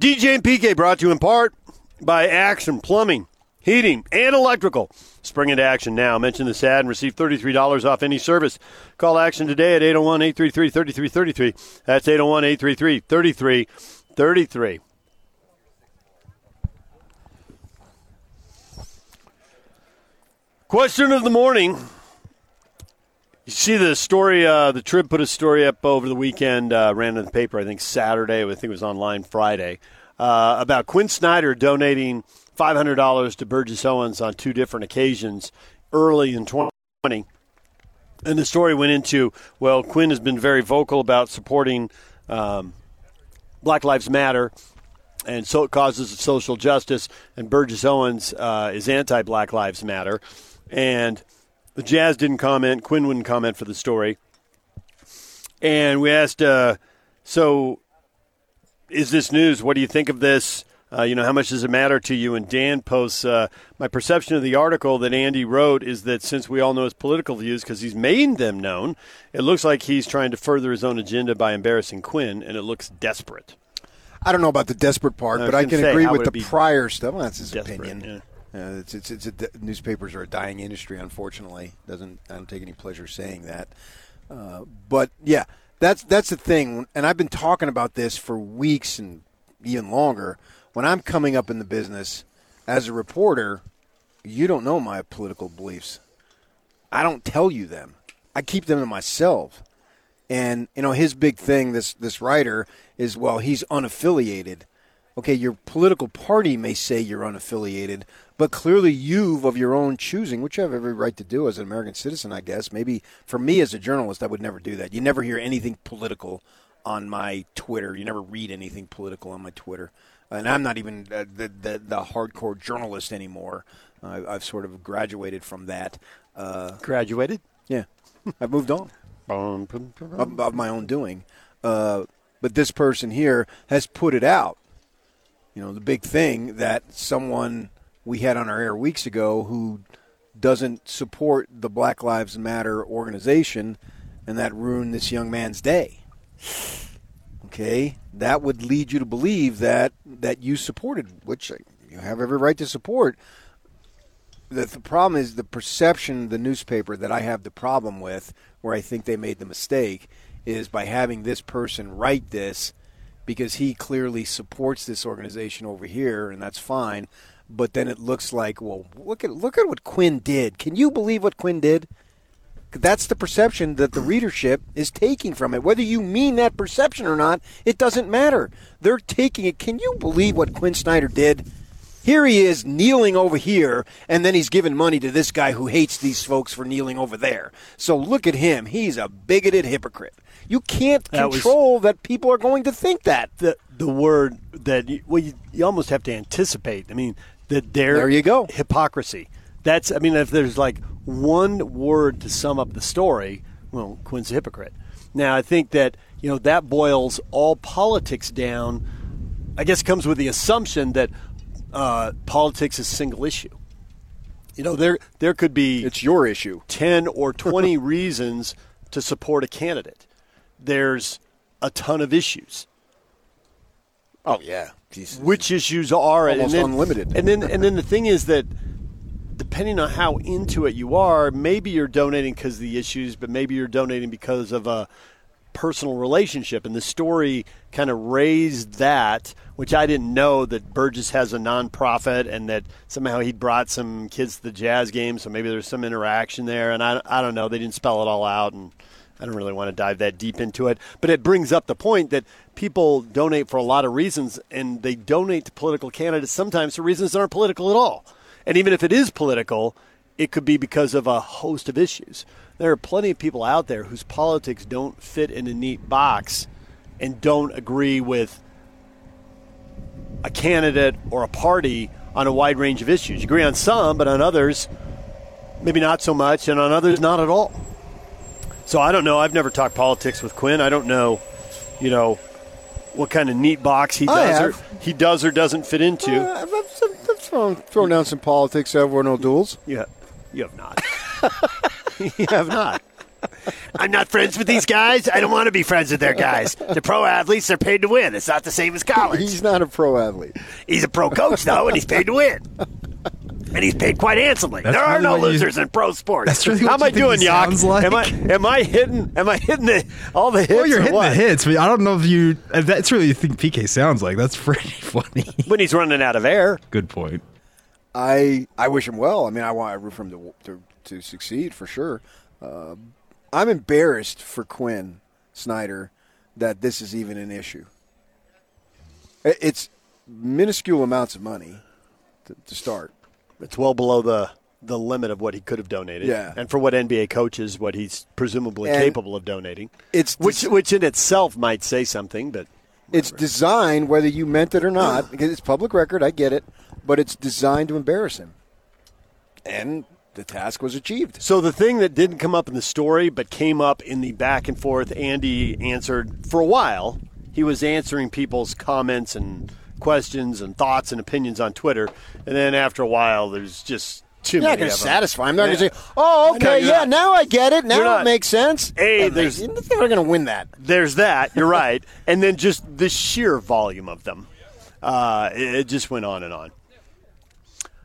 DJ and PK brought to you in part by Action Plumbing, Heating, and Electrical. Spring into action now. Mention this ad and receive $33 off any service. Call Action today at 801-833-3333. That's 801-833-3333. Question of the morning. You see the story, the Trib put a story up over the weekend, ran in the paper, I think Saturday, I think it was online Friday, about Quinn Snyder donating $500 to Burgess Owens on two different occasions early in 2020. And the story went into, well, Quinn has been very vocal about supporting Black Lives Matter and so it causes social justice, and Burgess Owens is anti-Black Lives Matter. And the Jazz didn't comment. Quinn wouldn't comment for the story. And we asked, so is this news? What do you think of this? You know, how much does it matter to you? And Dan posts, my perception of the article that Andy wrote is that since we all know his political views because he's made them known, it looks like he's trying to further his own agenda by embarrassing Quinn, and it looks desperate. I don't know about the desperate part, but I can agree with the prior stuff. Well, that's his opinion. Yeah. Newspapers are a dying industry, unfortunately. I don't take any pleasure saying that. But, yeah, that's the thing. And I've been talking about this for weeks and even longer. When I'm coming up in the business, as a reporter, you don't know my political beliefs. I don't tell you them. I keep them to myself. And, you know, his big thing, this writer, is, well, he's unaffiliated. Okay, your political party may say you're unaffiliated, but clearly you've, of your own choosing, which you have every right to do as an American citizen, I guess. Maybe for me as a journalist, I would never do that. You never hear anything political on my Twitter. You never read anything political on my Twitter. And I'm not even the hardcore journalist anymore. I've sort of graduated from that. Graduated? Yeah. I've moved on. Of my own doing. But this person here has put it out. You know, the big thing that someone we had on our air weeks ago who doesn't support the Black Lives Matter organization, and that ruined this young man's day. Okay? That would lead you to believe that you supported, which you have every right to support. The problem is the perception, the newspaper that I have the problem with, where I think they made the mistake, is by having this person write this, because he clearly supports this organization over here, and that's fine. But then it looks like, well, look at what Quinn did. Can you believe what Quinn did? That's the perception that the readership is taking from it. Whether you mean that perception or not, it doesn't matter. They're taking it. Can you believe what Quinn Snyder did? Here he is kneeling over here, and then he's giving money to this guy who hates these folks for kneeling over there. So look at him. He's a bigoted hypocrite. You can't control that people are going to think that. The word that you almost have to anticipate. I mean, there you go. Hypocrisy. That's, I mean, if there's like one word to sum up the story, well, Quinn's a hypocrite. Now, I think that, you know, that boils all politics down, I guess comes with the assumption that politics is a single issue. You know, there could be... It's your issue. 10 or 20 reasons to support a candidate. There's a ton of issues. Oh, yeah. Jeez. Which issues are... Almost unlimited. And then the thing is that depending on how into it you are, maybe you're donating because of the issues, but maybe you're donating because of a personal relationship, and the story kind of raised that, which I didn't know that Burgess has a nonprofit and that somehow he brought some kids to the Jazz game, so maybe there's some interaction there, and I don't know. They didn't spell it all out, and I don't really want to dive that deep into it, but it brings up the point that people donate for a lot of reasons, and they donate to political candidates sometimes for reasons that aren't political at all. And even if it is political, it could be because of a host of issues. There are plenty of people out there whose politics don't fit in a neat box and don't agree with a candidate or a party on a wide range of issues. You agree on some, but on others, maybe not so much, and on others, not at all. So I don't know. I've never talked politics with Quinn. I don't know, you know, what kind of neat box he does or doesn't fit into. I've thrown down some politics over no duels. Yeah. You have not. You have not. I'm not friends with these guys. I don't want to be friends with their guys. They're pro athletes. They're paid to win. It's not the same as college. He's not a pro athlete. He's a pro coach, though, and he's paid to win. And he's paid quite handsomely. That's there are no losers in pro sports. That's really what How am I doing, Yock? Like? Am I hitting all the hits? Well, you're hitting the hits, but I don't know if you. That's really what PK sounds like. That's pretty funny. When he's running out of air. Good point. I wish him well. I mean, I root for him to succeed for sure. I'm embarrassed for Quinn Snyder that this is even an issue. It's minuscule amounts of money to start. It's well below the limit of what he could have donated. Yeah. And for what NBA coaches, what he's presumably capable of donating, which in itself might say something. But it's designed, whether you meant it or not, because it's public record, I get it, but it's designed to embarrass him. And the task was achieved. So the thing that didn't come up in the story but came up in the back and forth, Andy answered for a while. He was answering people's comments and questions and thoughts and opinions on Twitter, and then after a while, there's just too many. You're not going to satisfy them. I'm not going to say, oh, okay, now I get it. Now it makes sense. They're going to win that. There's that. You're right. And then just the sheer volume of them. It just went on and on.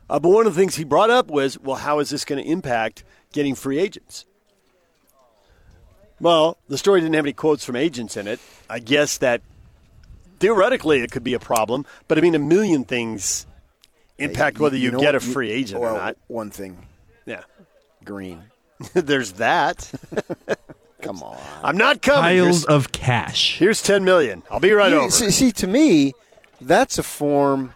But one of the things he brought up was, well, how is this going to impact getting free agents? Well, the story didn't have any quotes from agents in it. I guess that theoretically, it could be a problem, but I mean, a million things impact whether you get a free agent or not. One thing. Yeah. Green. There's that. Come on. I'm not coming. Piles of cash. Here's $10 million. I'll be right over. See, to me, that's a form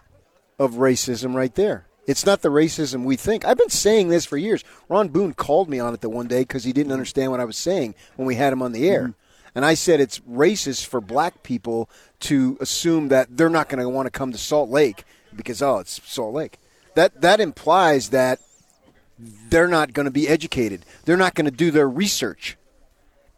of racism right there. It's not the racism we think. I've been saying this for years. Ron Boone called me on it the one day because he didn't understand what I was saying when we had him on the air. Mm-hmm. And I said it's racist for black people to assume that they're not going to want to come to Salt Lake because, oh, it's Salt Lake. That implies that they're not going to be educated. They're not going to do their research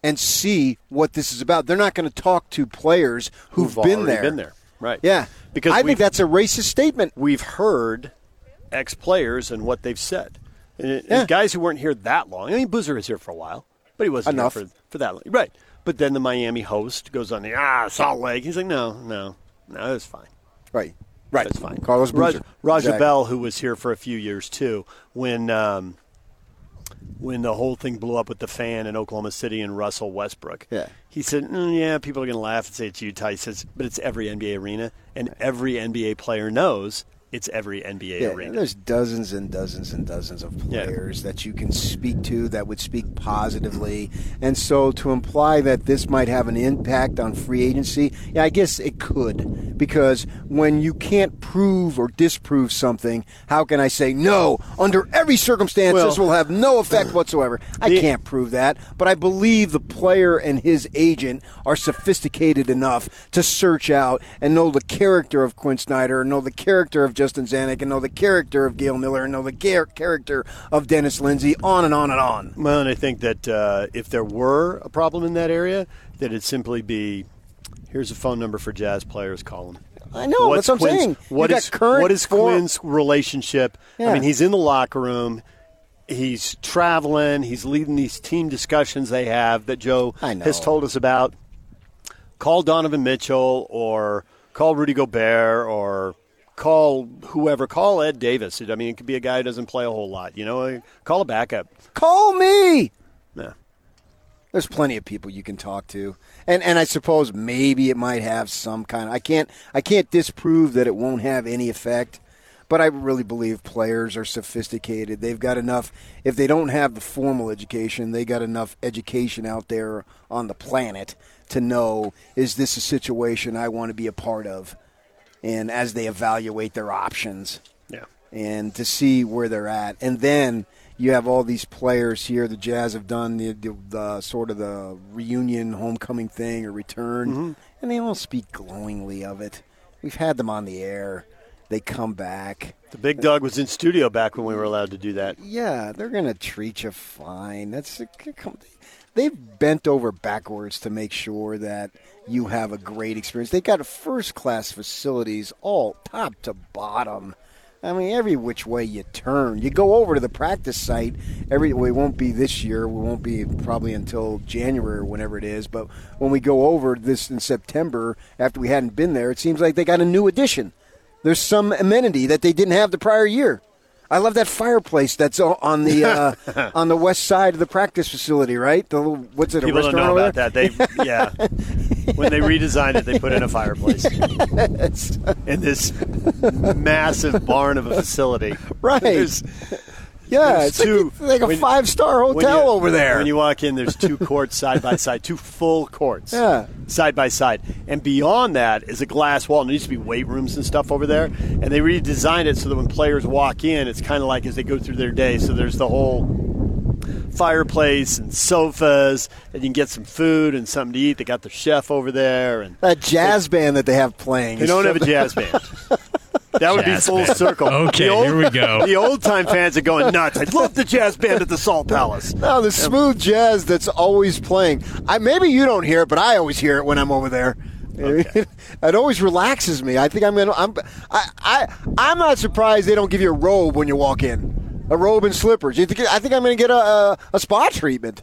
and see what this is about. They're not going to talk to players who've been there. Right. Yeah. Because I think that's a racist statement. We've heard ex-players and what they've said. And guys who weren't here that long. I mean, Boozer was here for a while, but he wasn't here for that long. Right. But then the Miami host goes on the, Salt Lake. He's like, no, that's fine. Right. That's fine. Carlos Boozer. Roger exactly. Bell, who was here for a few years, too, when the whole thing blew up with the fan in Oklahoma City and Russell Westbrook. Yeah. He said, people are going to laugh and say it's Utah. He says, but it's every NBA arena, and every NBA player knows it's every NBA arena. And there's dozens and dozens and dozens of players that you can speak to that would speak positively. And so to imply that this might have an impact on free agency, I guess it could. Because when you can't prove or disprove something, how can I say, no, under every circumstance, this will have no effect whatsoever? I can't prove that. But I believe the player and his agent are sophisticated enough to search out and know the character of Quinn Snyder and know the character of Justin Zanuck and know the character of Gale Miller and know the character of Dennis Lindsay, on and on and on. Well, and I think that if there were a problem in that area, that it'd simply be, here's a phone number for Jazz players, call them. I know, that's what I'm saying. What is Quinn's relationship? Yeah. I mean, he's in the locker room. He's traveling. He's leading these team discussions they have that Joe has told us about. Call Donovan Mitchell or call Rudy Gobert or call whoever. Call Ed Davis. I mean, it could be a guy who doesn't play a whole lot. You know, call a backup. Call me. No. There's plenty of people you can talk to, and I suppose maybe it might have some kind of. I can't disprove that it won't have any effect, but I really believe players are sophisticated. They've got enough. If they don't have the formal education, they got enough education out there on the planet to know, is this a situation I want to be a part of? And as they evaluate their options and to see where they're at. And then you have all these players here. The Jazz have done the sort of the reunion homecoming thing or return, and they all speak glowingly of it. We've had them on the air. They come back. The big dog was in studio back when we were allowed to do that. Yeah, they're going to treat you fine. They've bent over backwards to make sure that you have a great experience. They've got first-class facilities all top to bottom. I mean, every which way you turn. You go over to the practice site. Well, it won't be this year. We won't be probably until January or whenever it is. But when we go over this in September, after we hadn't been there, it seems like they got a new addition. There's some amenity that they didn't have the prior year. I love that fireplace that's on the on the west side of the practice facility, right? The little, what's it? A restaurant? People don't know about that. They, yeah. When they redesigned it, they put in a fireplace in this massive barn of a facility. Right. Yeah, it's two, like a five-star hotel over there. When you walk in, there's two courts side by side, two full courts side by side. And beyond that is a glass wall. And there used to be weight rooms and stuff over there. And they redesigned it so that when players walk in, it's kind of like as they go through their day. So there's the whole fireplace and sofas, and you can get some food and something to eat. They got the chef over there. And that jazz band that they have playing. They don't have a jazz band. That would jazz be full band. Circle. Okay, here we go. The old-time fans are going nuts. I love the jazz band at the Salt Palace. No, the smooth jazz that's always playing. Maybe you don't hear it, but I always hear it when I'm over there. Okay. It always relaxes me. I think I'm not surprised they don't give you a robe when you walk in. A robe and slippers. I think I'm going to get a spa treatment.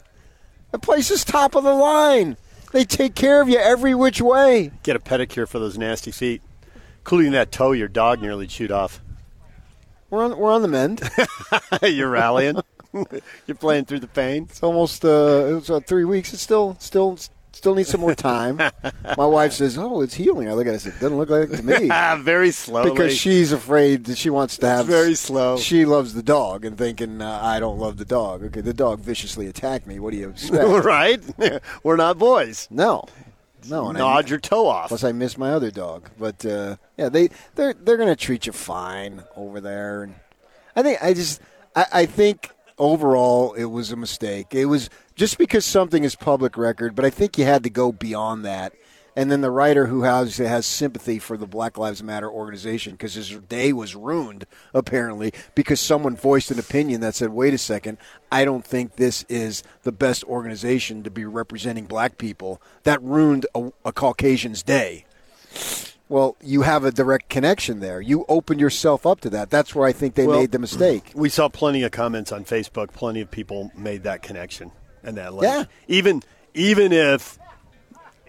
The place is top of the line. They take care of you every which way. Get a pedicure for those nasty feet. Including that toe your dog nearly chewed off. We're on the mend. You're rallying. You're playing through the pain. It's almost it was 3 weeks. It still needs some more time. My wife says, "Oh, it's healing." I look at it. It doesn't look like it to me. Very slowly. Because she's afraid that she wants to have. It's very slow. She loves the dog and thinking I don't love the dog. Okay, the dog viciously attacked me. What do you expect? Right? We're not boys. No. No, nod your toe off. Plus, I miss my other dog. But they're going to treat you fine over there. And I think overall it was a mistake. It was just because something is public record, but I think you had to go beyond that. And then the writer who has sympathy for the Black Lives Matter organization, because his day was ruined, apparently, because someone voiced an opinion that said, wait a second, I don't think this is the best organization to be representing black people. That ruined a Caucasian's day. Well, you have a direct connection there. You open yourself up to that. That's where I think they made the mistake. We saw plenty of comments on Facebook. Plenty of people made that connection and that link. Yeah. Even if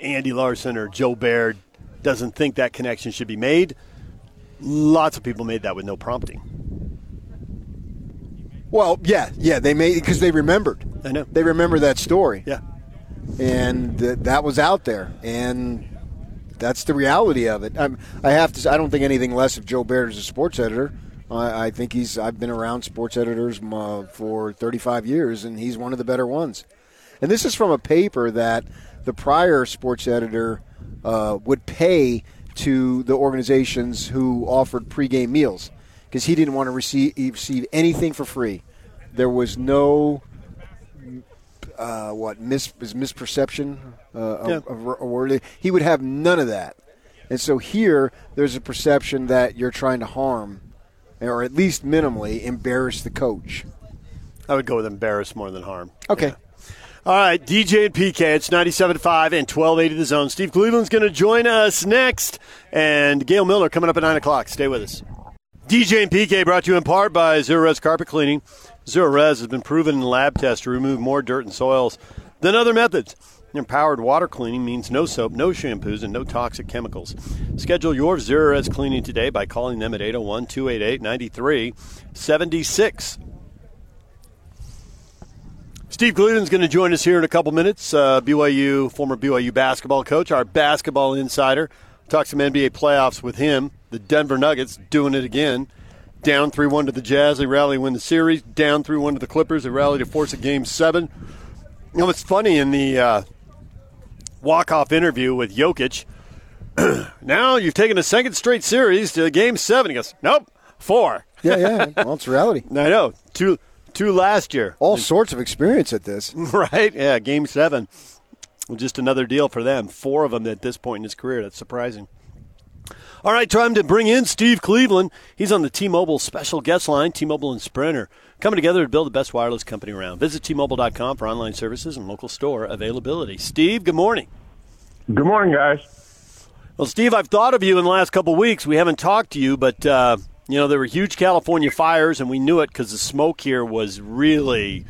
Andy Larson or Joe Baird doesn't think that connection should be made. Lots of people made that with no prompting. Well, yeah, they made it because they remembered. I know. They remember that story. Yeah. And that was out there, and that's the reality of it. I don't think anything less of Joe Baird as a sports editor. I think I've been around sports editors for 35 years, and he's one of the better ones. And this is from a paper that the prior sports editor would pay to the organizations who offered pregame meals because he didn't want to receive anything for free. There was no misperception of word. He would have none of that. And so here there's a perception that you're trying to harm or at least minimally embarrass the coach. I would go with embarrass more than harm. Okay. Yeah. All right, DJ and PK, it's 97.5 and 1280 The Zone. Steve Cleveland's going to join us next, and Gale Miller coming up at 9 o'clock. Stay with us. DJ and PK brought to you in part by Zero Res Carpet Cleaning. Zero Res has been proven in lab tests to remove more dirt and soils than other methods. Empowered water cleaning means no soap, no shampoos, and no toxic chemicals. Schedule your Zero Res cleaning today by calling them at 801-288-9376. Steve Cleveland's going to join us here in a couple minutes. Former BYU basketball coach, our basketball insider. Talk some NBA playoffs with him. The Denver Nuggets doing it again. Down 3-1 to the Jazz. They rally to win the series. Down 3-1 to the Clippers. They rally to force a Game 7. You know, it's funny in the walk-off interview with Jokic. Now you've taken a second straight series to Game 7. He goes, nope, 4. Yeah. Well, it's reality. I know. 2 last year. All sorts of experience at this. Right? Yeah, Game 7. Just another deal for them. 4 of them at this point in his career. That's surprising. All right, time to bring in Steve Cleveland. He's on the T-Mobile special guest line, T-Mobile and Sprinter. Coming together to build the best wireless company around. Visit T-Mobile.com for online services and local store availability. Steve, good morning. Good morning, guys. Well, Steve, I've thought of you in the last couple of weeks. We haven't talked to you, but You know, there were huge California fires, and we knew it because the smoke here was really,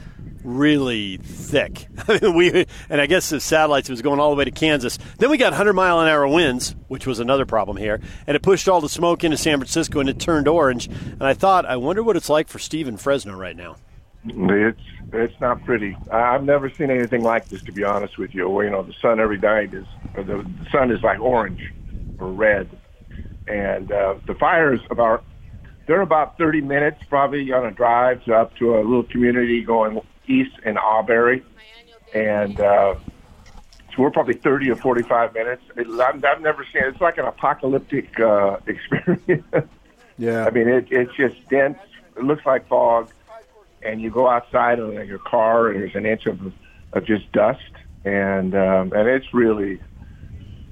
really thick. And I guess the satellites was going all the way to Kansas. Then we got 100-mile-an-hour winds, which was another problem here, and it pushed all the smoke into San Francisco, and it turned orange. And I thought, I wonder what it's like for Steve in Fresno right now. It's not pretty. I've never seen anything like this, to be honest with you. Well, you know, the sun every night is the sun is like orange or red, and the fires about. They're about 30 minutes, probably on a drive up to a little community going east in Auberry, and so we're probably 30 or 45 minutes. I've never seen it. It's like an apocalyptic experience. Yeah, I mean it's just dense. It looks like fog, and you go outside in your car, and there's an inch of just dust, and it's really.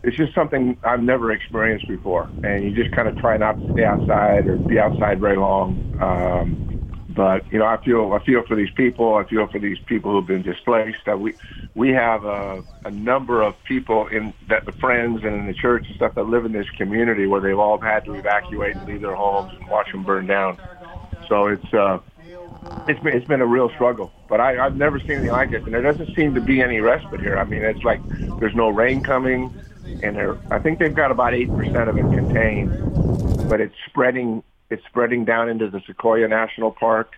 It's just something I've never experienced before, and you just kind of try not to stay outside or be outside very long. But you know, I feel for these people. I feel for these people who've been displaced. We have a number of people in that the friends and in the church and stuff that live in this community where they've all had to evacuate and leave their homes and watch them burn down. So it's been a real struggle, but I've never seen anything like this, and there doesn't seem to be any respite here. I mean, it's like there's no rain coming. And I think they've got about 8% of it contained, but it's spreading down into the Sequoia National Park.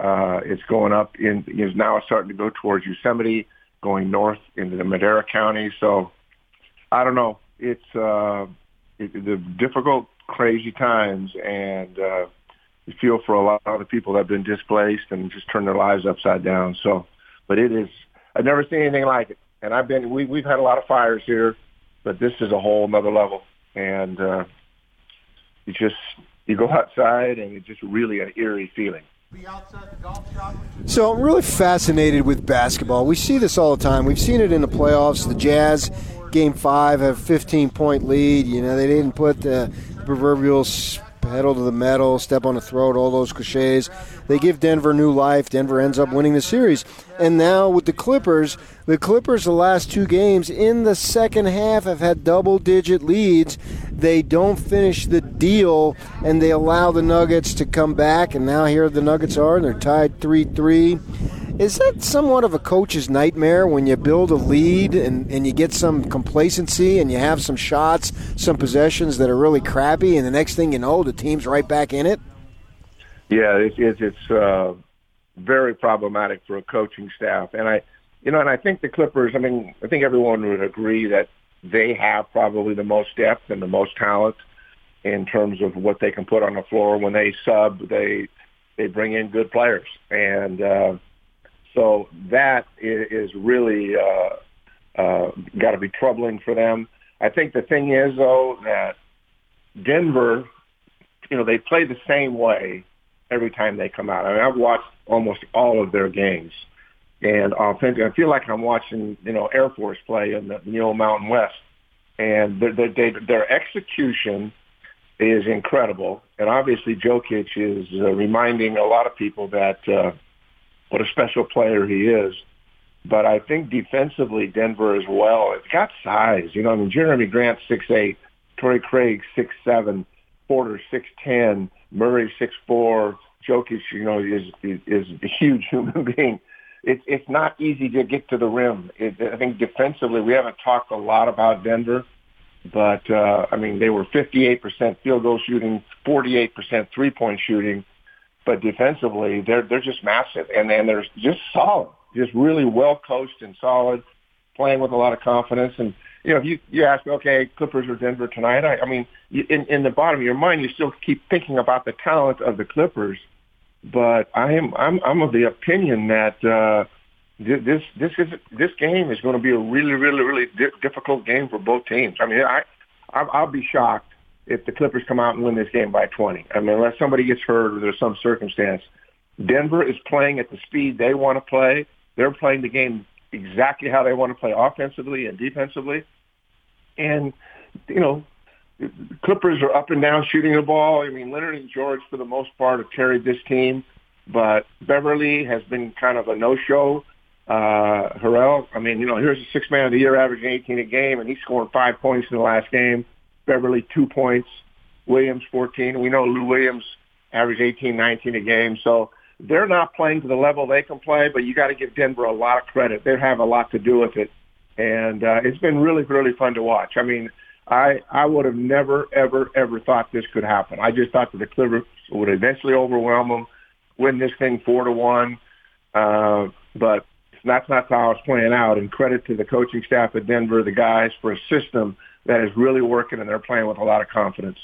It's going up now it's starting to go towards Yosemite, going north into the Madera County. So I don't know. It's the difficult, crazy times, and you feel for a lot of the people that have been displaced and just turned their lives upside down. So, but it is. I've never seen anything like it, and we've had a lot of fires here. But this is a whole nother level, and you go outside, and it's just really an eerie feeling. So I'm really fascinated with basketball. We see this all the time. We've seen it in the playoffs. The Jazz, Game 5, have a 15-point lead. You know, they didn't put the proverbial pedal to the metal, step on the throat, all those cliches. They give Denver new life. Denver ends up winning the series. And now with the Clippers the last two games in the second half have had double-digit leads. They don't finish the deal, and they allow the Nuggets to come back, and now here the Nuggets are, and they're tied 3-3. Is that somewhat of a coach's nightmare when you build a lead and you get some complacency and you have some shots, some possessions that are really crappy, and the next thing you know, the team's right back in it? Yeah, it's very problematic for a coaching staff. And I think the Clippers, I mean, I think everyone would agree that they have probably the most depth and the most talent in terms of what they can put on the floor. When they sub, they bring in good players. And so that is really got to be troubling for them. I think the thing is, though, that Denver, you know, they play the same way every time they come out. I mean, I've watched almost all of their games. And I feel like I'm watching, you know, Air Force play in the old Mountain West. And their execution is incredible. And obviously Jokic is reminding a lot of people that what a special player he is. But I think defensively Denver as well, it's got size. You know, I mean, Jeremy Grant, 6'8", Torrey Craig, 6'7", Porter, 6'10", Murray, 6'4", Jokic, you know, is a huge human being. It's not easy to get to the rim. I think defensively, we haven't talked a lot about Denver, but, I mean, they were 58% field goal shooting, 48% three-point shooting, but defensively, they're just massive, and they're just solid, just really well-coached and solid, playing with a lot of confidence. And, you know, if you ask me, okay, Clippers or Denver tonight, I mean, in the bottom of your mind, you still keep thinking about the talent of the Clippers. But I'm of the opinion that this game is going to be a really, really, really difficult game for both teams. I mean, I'll be shocked if the Clippers come out and win this game by 20. I mean, unless somebody gets hurt or there's some circumstance. Denver is playing at the speed they want to play. They're playing the game exactly how they want to play offensively and defensively. And, you know, Clippers are up and down shooting the ball. I mean, Leonard and George, for the most part, have carried this team. But Beverly has been kind of a no-show. Harrell, I mean, you know, here's a six-man of the year averaging 18 a game, and he's scoring 5 points in the last game. Beverly, 2 points. Williams 14. We know Lou Williams averaged 18, 19 a game. So they're not playing to the level they can play, but you got to give Denver a lot of credit. They have a lot to do with it. And it's been really, really fun to watch. I mean, I would have never, ever, ever thought this could happen. I just thought that the Clippers would eventually overwhelm them, win this thing 4-1. But that's not how it's playing out. And credit to the coaching staff at Denver, the guys, for a system that is really working, and they're playing with a lot of confidence.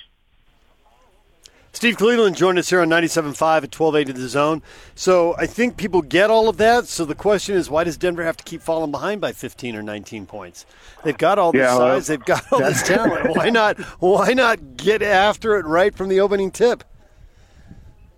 Steve Cleveland joined us here on 97.5 at 1280 The Zone. So I think people get all of that. So the question is, why does Denver have to keep falling behind by 15 or 19 points? They've got all this size. They've got all this talent. Why not get after it right from the opening tip?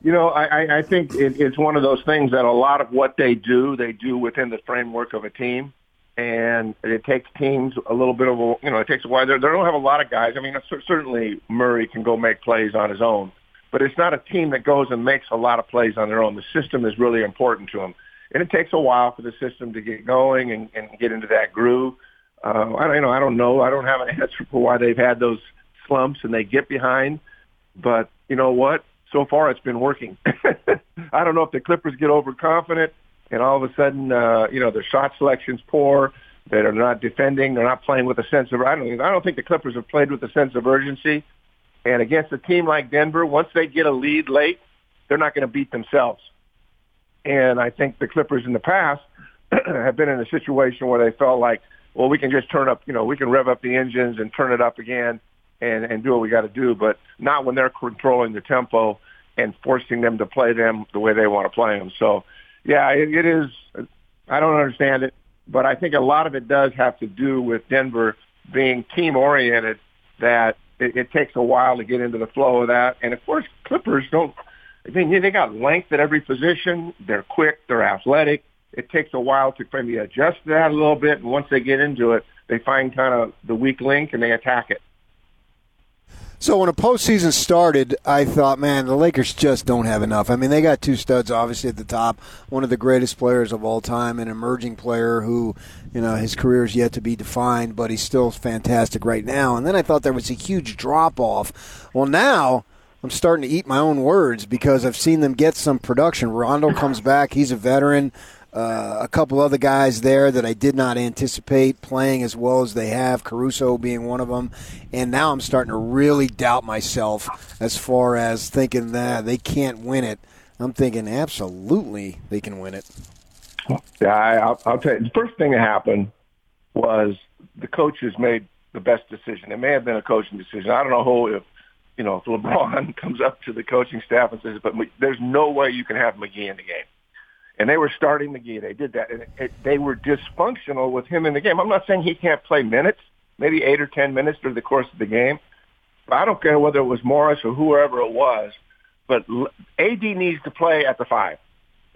You know, I think it's one of those things that a lot of what they do within the framework of a team. And it takes teams a little bit of a, you know, it takes a while. They don't have a lot of guys. I mean, certainly Murray can go make plays on his own. But it's not a team that goes and makes a lot of plays on their own. The system is really important to them. And it takes a while for the system to get going and get into that groove. I don't know. I don't have an answer for why they've had those slumps and they get behind. But you know what? So far it's been working. I don't know if the Clippers get overconfident and all of a sudden, their shot selection's poor. They're not defending. They're not playing with a sense of – I don't think the Clippers have played with a sense of urgency. And against a team like Denver, once they get a lead late, they're not going to beat themselves. And I think the Clippers in the past have been in a situation where they felt like, well, we can just turn up, we can rev up the engines and turn it up again and do what we got to do, but not when they're controlling the tempo and forcing them to play them the way they want to play them. So, yeah, it is – I don't understand it, but I think a lot of it does have to do with Denver being team-oriented, that it takes a while to get into the flow of that. And, of course, Clippers don't – I mean, they got length at every position. They're quick. They're athletic. It takes a while to maybe adjust to that a little bit, and once they get into it, they find kind of the weak link and they attack it. So when a postseason started, I thought, man, the Lakers just don't have enough. I mean, they got two studs, obviously, at the top. One of the greatest players of all time, an emerging player who, his career is yet to be defined, but he's still fantastic right now. And then I thought there was a huge drop-off. Well, now I'm starting to eat my own words because I've seen them get some production. Rondo comes back. He's a veteran. A couple other guys there that I did not anticipate playing as well as they have, Caruso being one of them. And now I'm starting to really doubt myself as far as thinking that they can't win it. I'm thinking absolutely they can win it. Yeah, I'll tell you, the first thing that happened was the coaches made the best decision. It may have been a coaching decision. I don't know if LeBron comes up to the coaching staff and says, but there's no way you can have McGee in the game. And they were starting McGee. They did that. And they were dysfunctional with him in the game. I'm not saying he can't play minutes, maybe 8 or 10 minutes through the course of the game. But I don't care whether it was Morris or whoever it was, but AD needs to play at the 5.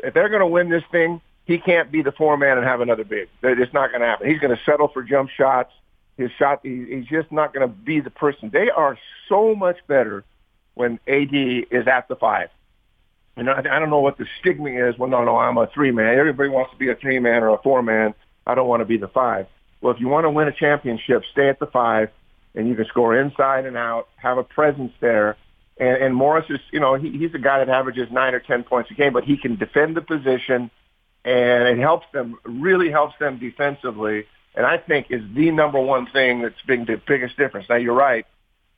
If they're going to win this thing, he can't be the 4-man and have another big. It's not going to happen. He's going to settle for jump shots. He's just not going to be the person. They are so much better when AD is at the 5. And I don't know what the stigma is. Well, no, I'm a 3-man. Everybody wants to be a 3-man or a 4-man. I don't want to be the 5. Well, if you want to win a championship, stay at the 5, and you can score inside and out, have a presence there. And Morris is, he's a guy that averages 9 or 10 points a game, but he can defend the position, and it really helps them defensively. And I think is the number one thing that's been the biggest difference. Now, you're right.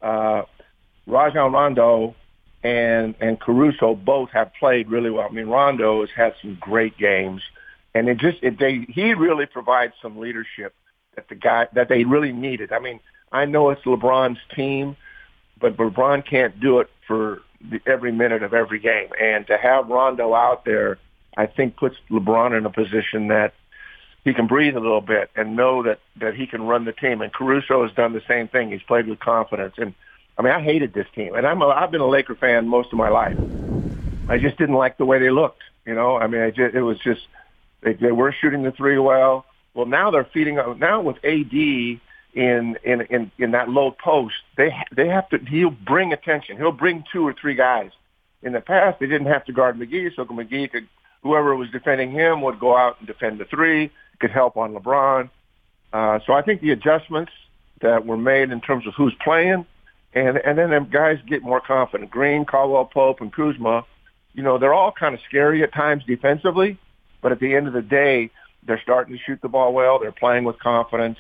Rajon Rondo and Caruso both have played really well. I mean, Rondo has had some great games, and he really provides some leadership that they really needed. I mean, I know it's LeBron's team, but LeBron can't do it for every minute of every game. And to have Rondo out there, I think puts LeBron in a position that he can breathe a little bit and know that he can run the team. And Caruso has done the same thing. He's played with confidence. And I mean, I hated this team, and I've been a Laker fan most of my life. I just didn't like the way they looked, I mean, they were shooting the three well. Well, now they're feeding up. Now with AD in that low post, they have to. He'll bring attention. He'll bring 2 or 3 guys. In the past, they didn't have to guard McGee, so McGee could, whoever was defending him would go out and defend the three. Could help on LeBron. So I think the adjustments that were made in terms of who's playing And then them guys get more confident. Green, Caldwell Pope, and Kuzma, you know, they're all kind of scary at times defensively, but at the end of the day, they're starting to shoot the ball well. They're playing with confidence.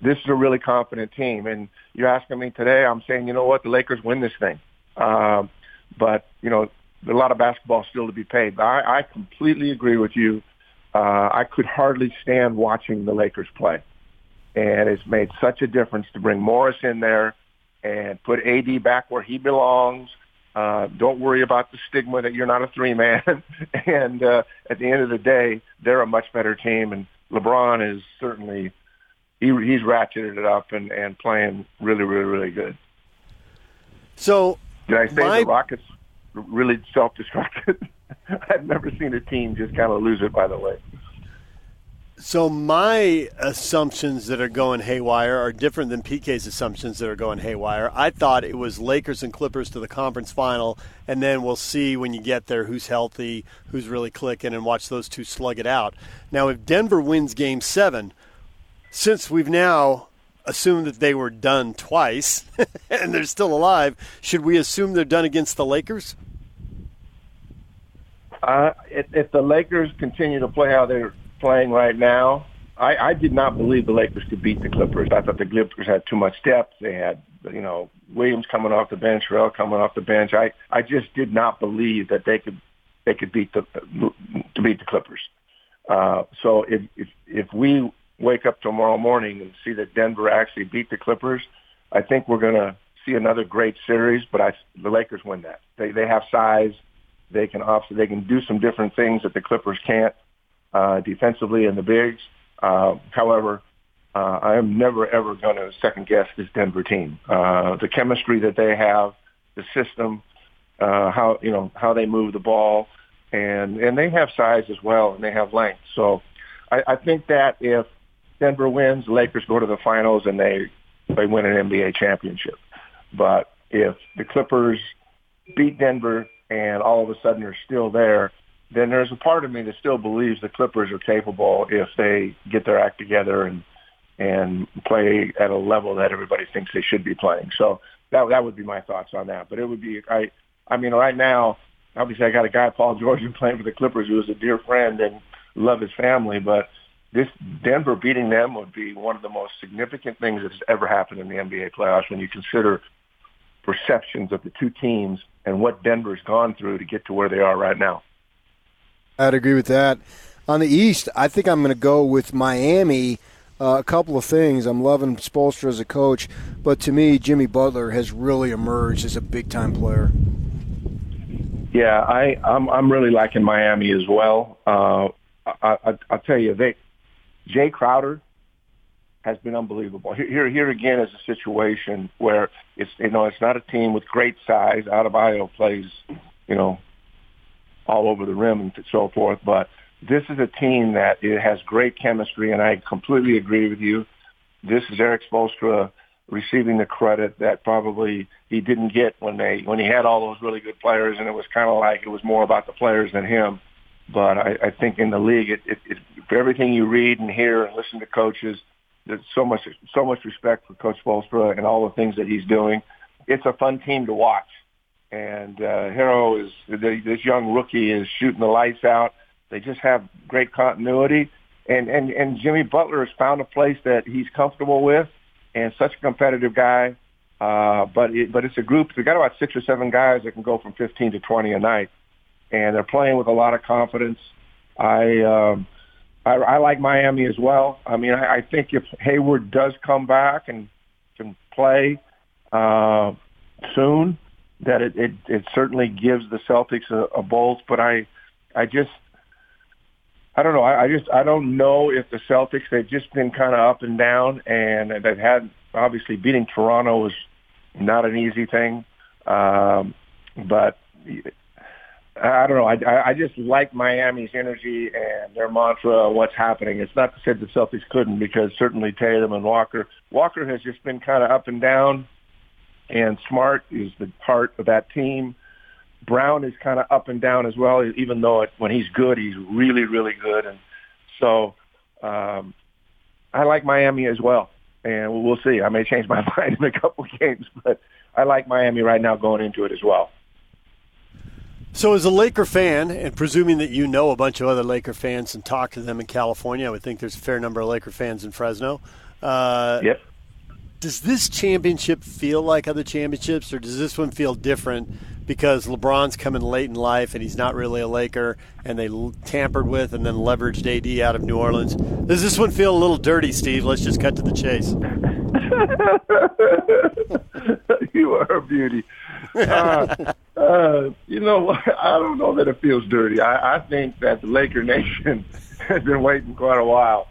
This is a really confident team. And you're asking me today, I'm saying, you know what, the Lakers win this thing. But, you know, a lot of basketball still to be played. I completely agree with you. I could hardly stand watching the Lakers play. And it's made such a difference to bring Morris in there and put AD back where he belongs. Don't worry about the stigma that you're not a three-man. And at the end of the day, they're a much better team. And LeBron is certainly he's ratcheted it up and playing really, really, really good. So did I say the Rockets really self-destructed? I've never seen a team just kind of lose it, by the way. So my assumptions that are going haywire are different than PK's assumptions that are going haywire. I thought it was Lakers and Clippers to the conference final, and then we'll see when you get there who's healthy, who's really clicking, and watch those two slug it out. Now, if Denver wins Game 7, since we've now assumed that they were done twice and they're still alive, should we assume they're done against the Lakers? If the Lakers continue to play how they're playing right now, I did not believe the Lakers could beat the Clippers. I thought the Clippers had too much depth. They had, you know, Williams coming off the bench, Rell coming off the bench. I just did not believe that they could beat the Clippers. So if we wake up tomorrow morning and see that Denver actually beat the Clippers, I think we're going to see another great series. But the Lakers win that. They have size. They can do some different things that the Clippers can't. Defensively in the bigs. However, I am never, ever going to second-guess this Denver team. The chemistry that they have, the system, how they move the ball, and they have size as well, and they have length. So I think that if Denver wins, the Lakers go to the finals, and they win an NBA championship. But if the Clippers beat Denver and all of a sudden are still there, then there's a part of me that still believes the Clippers are capable if they get their act together and play at a level that everybody thinks they should be playing. So that would be my thoughts on that. But it would be, I mean, right now, obviously I got a guy, Paul George, playing for the Clippers who is a dear friend and love his family, but this Denver beating them would be one of the most significant things that's ever happened in the NBA playoffs when you consider perceptions of the two teams and what Denver's gone through to get to where they are right now. I'd agree with that. On the East, I think I'm going to go with Miami. A couple of things. I'm loving Spoelstra as a coach, but to me, Jimmy Butler has really emerged as a big-time player. Yeah, I'm really liking Miami as well. I'll tell you, Jay Crowder has been unbelievable. Here again is a situation where it's not a team with great size. Adebayo plays, all over the rim and so forth, but this is a team that it has great chemistry, and I completely agree with you. This is Eric Spoelstra receiving the credit that probably he didn't get when he had all those really good players, and it was kind of like it was more about the players than him. But I think in the league, for everything you read and hear and listen to coaches, there's so much respect for Coach Spoelstra and all the things that he's doing. It's a fun team to watch. And Hero is this young rookie is shooting the lights out. They just have great continuity, and Jimmy Butler has found a place that he's comfortable with, and such a competitive guy. But it's a group. They got about 6 or 7 guys that can go from 15 to 20 a night, and they're playing with a lot of confidence. I like Miami as well. I mean, I think if Hayward does come back and can play soon, that it certainly gives the Celtics a bolt, but I don't know. I don't know if the Celtics, they've just been kind of up and down, and they've had, obviously beating Toronto was not an easy thing. But I don't know. I just like Miami's energy and their mantra, what's happening. It's not to say the Celtics couldn't, because certainly Tatum and Walker has just been kind of up and down. And Smart is the part of that team. Brown is kind of up and down as well, even though when he's good, he's really, really good. And so I like Miami as well. and we'll see. I may change my mind in a couple games, but I like Miami right now going into it as well. So as a Laker fan, and presuming that you know a bunch of other Laker fans and talk to them in California, I would think there's a fair number of Laker fans in Fresno. Yep. Does this championship feel like other championships, or does this one feel different because LeBron's coming late in life and he's not really a Laker, and they tampered with and then leveraged AD out of New Orleans? Does this one feel a little dirty, Steve? Let's just cut to the chase. You are a beauty. You know, I don't know that it feels dirty. I think that the Laker Nation has been waiting quite a while,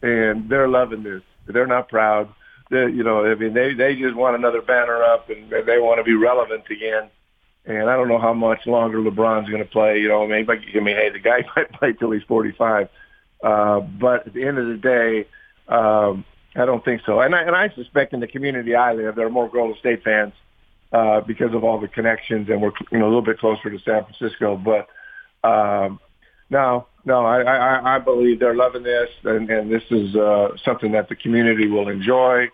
and they're loving this. They're not proud. You know, I mean, they just want another banner up, and they want to be relevant again. And I don't know how much longer LeBron's going to play. You know, I mean, hey, the guy might play till he's 45. But at the end of the day, I don't think so. And I suspect in the community I live, there are more Golden State fans because of all the connections, and we're a little bit closer to San Francisco. But I believe they're loving this, and this is something that the community will enjoy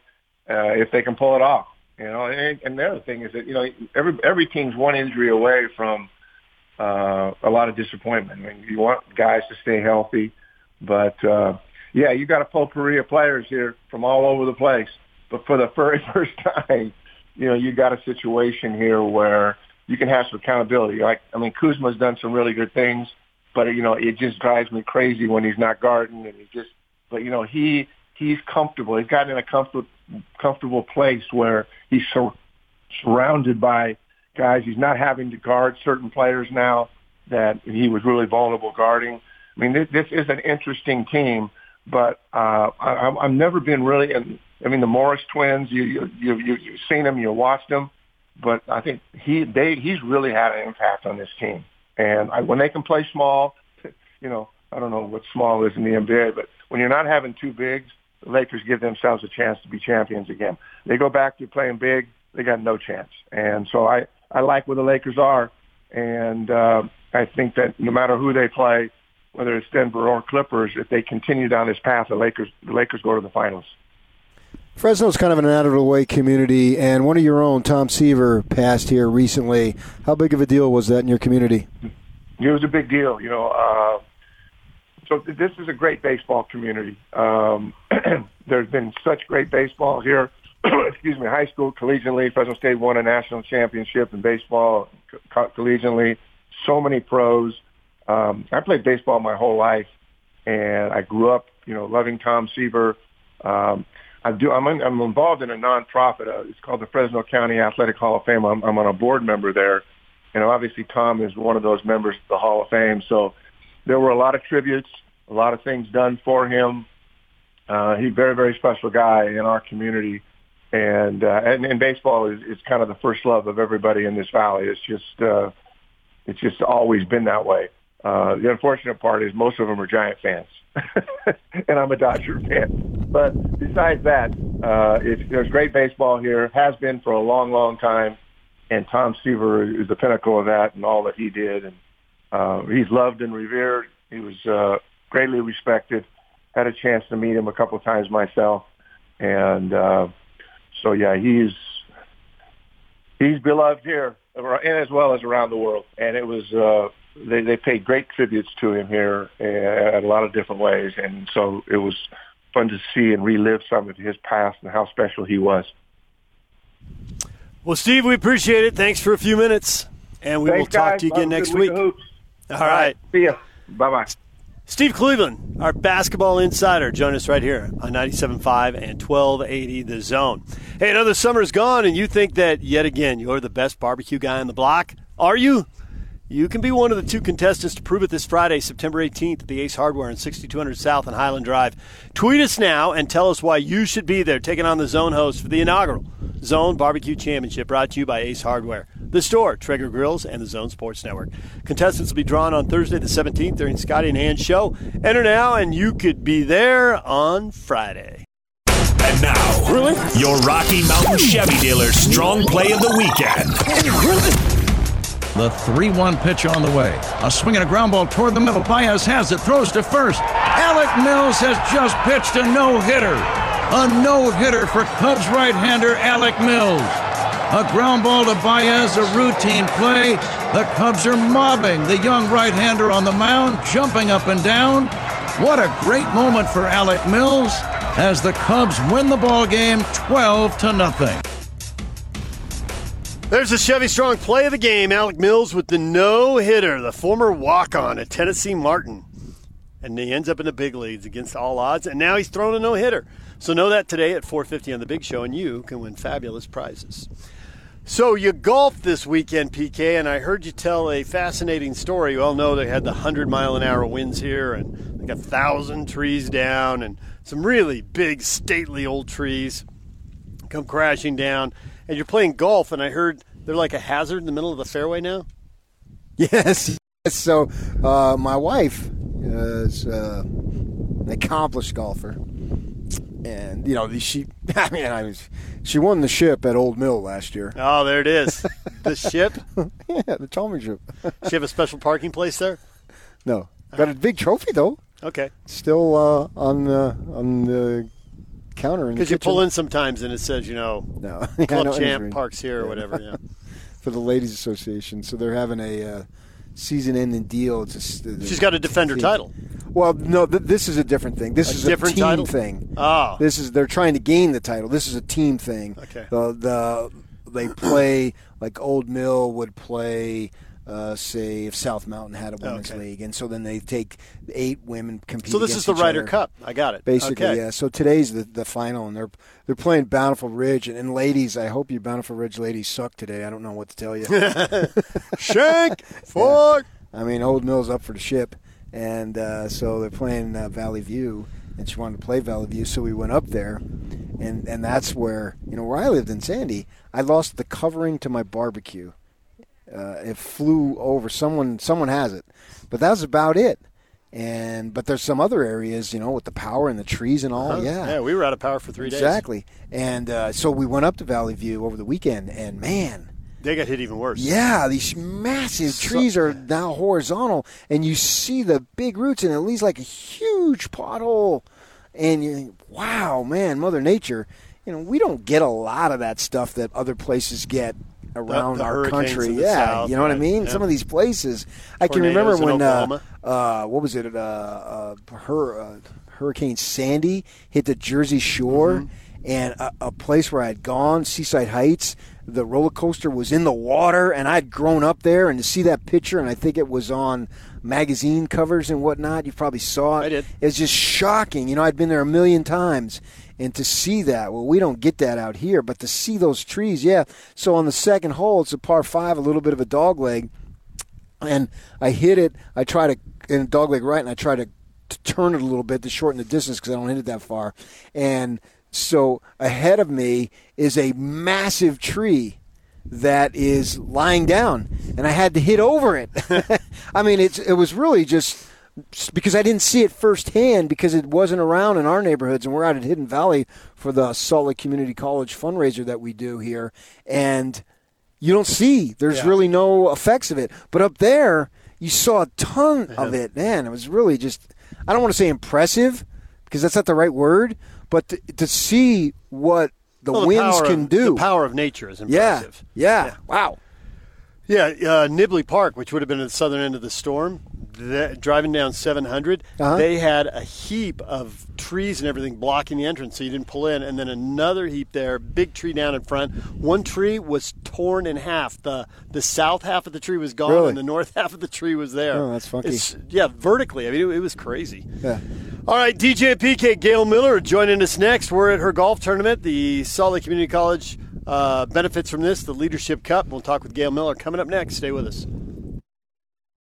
if they can pull it off. You know, and the other thing is that, you know, every team's one injury away from a lot of disappointment. I mean, you want guys to stay healthy, but yeah, you got a potpourri of players here from all over the place. But for the very first time, you know, you got a situation here where you can have some accountability. Like, I mean, Kuzma's done some really good things, but you know, it just drives me crazy when he's not guarding, and but you know, he's comfortable. He's gotten in a comfortable place where he's surrounded by guys. He's not having to guard certain players now that he was really vulnerable guarding. I mean, this is an interesting team, but I've never been really. I mean, the Morris twins. You've seen them, you watched them, but I think he's really had an impact on this team. And when they can play small, you know, I don't know what small is in the NBA, but when you're not having two bigs, the Lakers give themselves a chance to be champions again. They go back to playing big, they got no chance. And so I like where the Lakers are, and I think that no matter who they play, whether it's Denver or Clippers, if they continue down this path, the Lakers go to the finals. Fresno's kind of an out-of-the-way community, and one of your own, Tom Seaver, passed here recently. How big of a deal was that in your community? It was a big deal, you know. So this is a great baseball community. There's been such great baseball here. Excuse me, high school, collegiately, Fresno State won a national championship in baseball collegiately. So many pros. I played baseball my whole life, and I grew up, you know, loving Tom Seaver. I'm involved in a nonprofit. It's called the Fresno County Athletic Hall of Fame. I'm on a board member there, and obviously Tom is one of those members of the Hall of Fame. So there were a lot of tributes, a lot of things done for him. He's a very, very special guy in our community, and baseball is kind of the first love of everybody in this valley. It's just always been that way. The unfortunate part is most of them are Giant fans, and I'm a Dodger fan. But besides that, there's great baseball here, has been for a long, long time, and Tom Seaver is the pinnacle of that and all that he did. And he's loved and revered. He was greatly respected. Had a chance to meet him a couple of times myself, and so yeah, he's beloved here, and as well as around the world. And it was. They paid great tributes to him here in a lot of different ways, and so it was fun to see and relive some of his past and how special he was. Well, Steve, we appreciate it. Thanks for a few minutes, and we will talk to you again next week. All right. See ya. Bye-bye. Steve Cleveland, our basketball insider, join us right here on 97.5 and 1280 The Zone. Hey, another summer's gone, and you think that, yet again, you're the best barbecue guy on the block? Are you? You can be one of the two contestants to prove it this Friday, September 18th at the Ace Hardware on 6200 South and Highland Drive. Tweet us now and tell us why you should be there, taking on the Zone host for the inaugural Zone Barbecue Championship, brought to you by Ace Hardware, the store, Traeger Grills, and the Zone Sports Network. Contestants will be drawn on Thursday the 17th during Scotty and Ann's show. Enter now, and you could be there on Friday. And now, really? Your Rocky Mountain Chevy dealer strong play of the weekend. Really? The 3-1 pitch on the way. A swing and a ground ball toward the middle. Baez has it, throws to first. Alec Mills has just pitched a no-hitter. A no-hitter for Cubs right-hander Alec Mills. A ground ball to Baez, a routine play. The Cubs are mobbing the young right-hander on the mound, jumping up and down. What a great moment for Alec Mills as the Cubs win the ball game 12-0. There's the Chevy Strong play of the game. Alec Mills with the no-hitter, the former walk-on at Tennessee Martin. And he ends up in the big leagues against all odds, and now he's thrown a no-hitter. So know that today at 4:50 on The Big Show, and you can win fabulous prizes. So you golfed this weekend, PK, and I heard you tell a fascinating story. You all know they had the 100-mile-an-hour winds here and like 1,000 trees down and some really big, stately old trees come crashing down. And you're playing golf, and I heard they're like a hazard in the middle of the fairway now? Yes. So my wife is an accomplished golfer. And, you know, she won the ship at Old Mill last year. Oh, there it is. The ship? Yeah, the Tommy ship. Does she have a special parking place there? No. Got a big trophy, though. Okay. Still on the counter in the kitchen. Because you pull in sometimes and it says, you know, Club Champ parks here or whatever. Yeah. For the Ladies Association. So they're having a season-ending deal. She's got a Defender title. Well, no, this is a different thing. This is a team title? Thing. Oh. They're trying to gain the title. This is a team thing. Okay. They play, like Old Mill would play, say, if South Mountain had a women's league. And so then they take 8 women compete. So this is the Ryder Cup. I got it. Basically, yeah. So today's the final, and they're playing Bountiful Ridge. And ladies, I hope you Bountiful Ridge ladies suck today. I don't know what to tell you. Shank! Fork! Yeah. I mean, Old Mill's up for the ship. And so they're playing Valley View, and she wanted to play Valley View, so we went up there, and that's where, you know, where I lived in Sandy, I lost the covering to my barbecue. It flew over. Someone has it, but that's about it. But there's some other areas, you know, with the power and the trees and all. Uh-huh. Yeah, we were out of power for 3 days. Exactly. And so we went up to Valley View over the weekend, and man. They got hit even worse. Yeah, these massive trees are now horizontal, and you see the big roots, and it leaves like a huge pothole. And you think, wow, man, Mother Nature. You know, we don't get a lot of that stuff that other places get around our country. Yeah, South, you know what I mean? Yeah. Some of these places. I can remember when, what was it, Hurricane Sandy hit the Jersey Shore, mm-hmm. and a place where I had gone, Seaside Heights, the roller coaster was in the water, and I'd grown up there, and to see that picture, and I think it was on magazine covers and whatnot, you probably saw it. I did. It was just shocking. You know, I'd been there a million times, and to see that, well, we don't get that out here, but to see those trees, yeah. So on the second hole, it's a par 5, a little bit of a dog leg, and I hit it. I try to, in dog leg right, and I try to turn it a little bit to shorten the distance because I don't hit it that far, and so ahead of me is a massive tree that is lying down, and I had to hit over it. I mean, it was really just because I didn't see it firsthand because it wasn't around in our neighborhoods, and we're out at Hidden Valley for the Salt Lake Community College fundraiser that we do here, and you don't see. There's really no effects of it. But up there, you saw a ton of it. Man, it was really just, I don't want to say impressive because that's not the right word, but to see what the winds can do. The power of nature is impressive. Yeah. Wow. Yeah, Nibley Park, which would have been at the southern end of the storm, driving down 700, they had a heap of trees and everything blocking the entrance so you didn't pull in, and then another heap there, big tree down in front. One tree was torn in half. The south half of the tree was gone, really? And the north half of the tree was there. Oh, that's funky. Vertically. I mean, it was crazy. Yeah. All right, DJ and PK, Gale Miller are joining us next. We're at her golf tournament, the Salt Lake Community College benefits from this, the Leadership Cup. We'll talk with Gale Miller coming up next. Stay with us.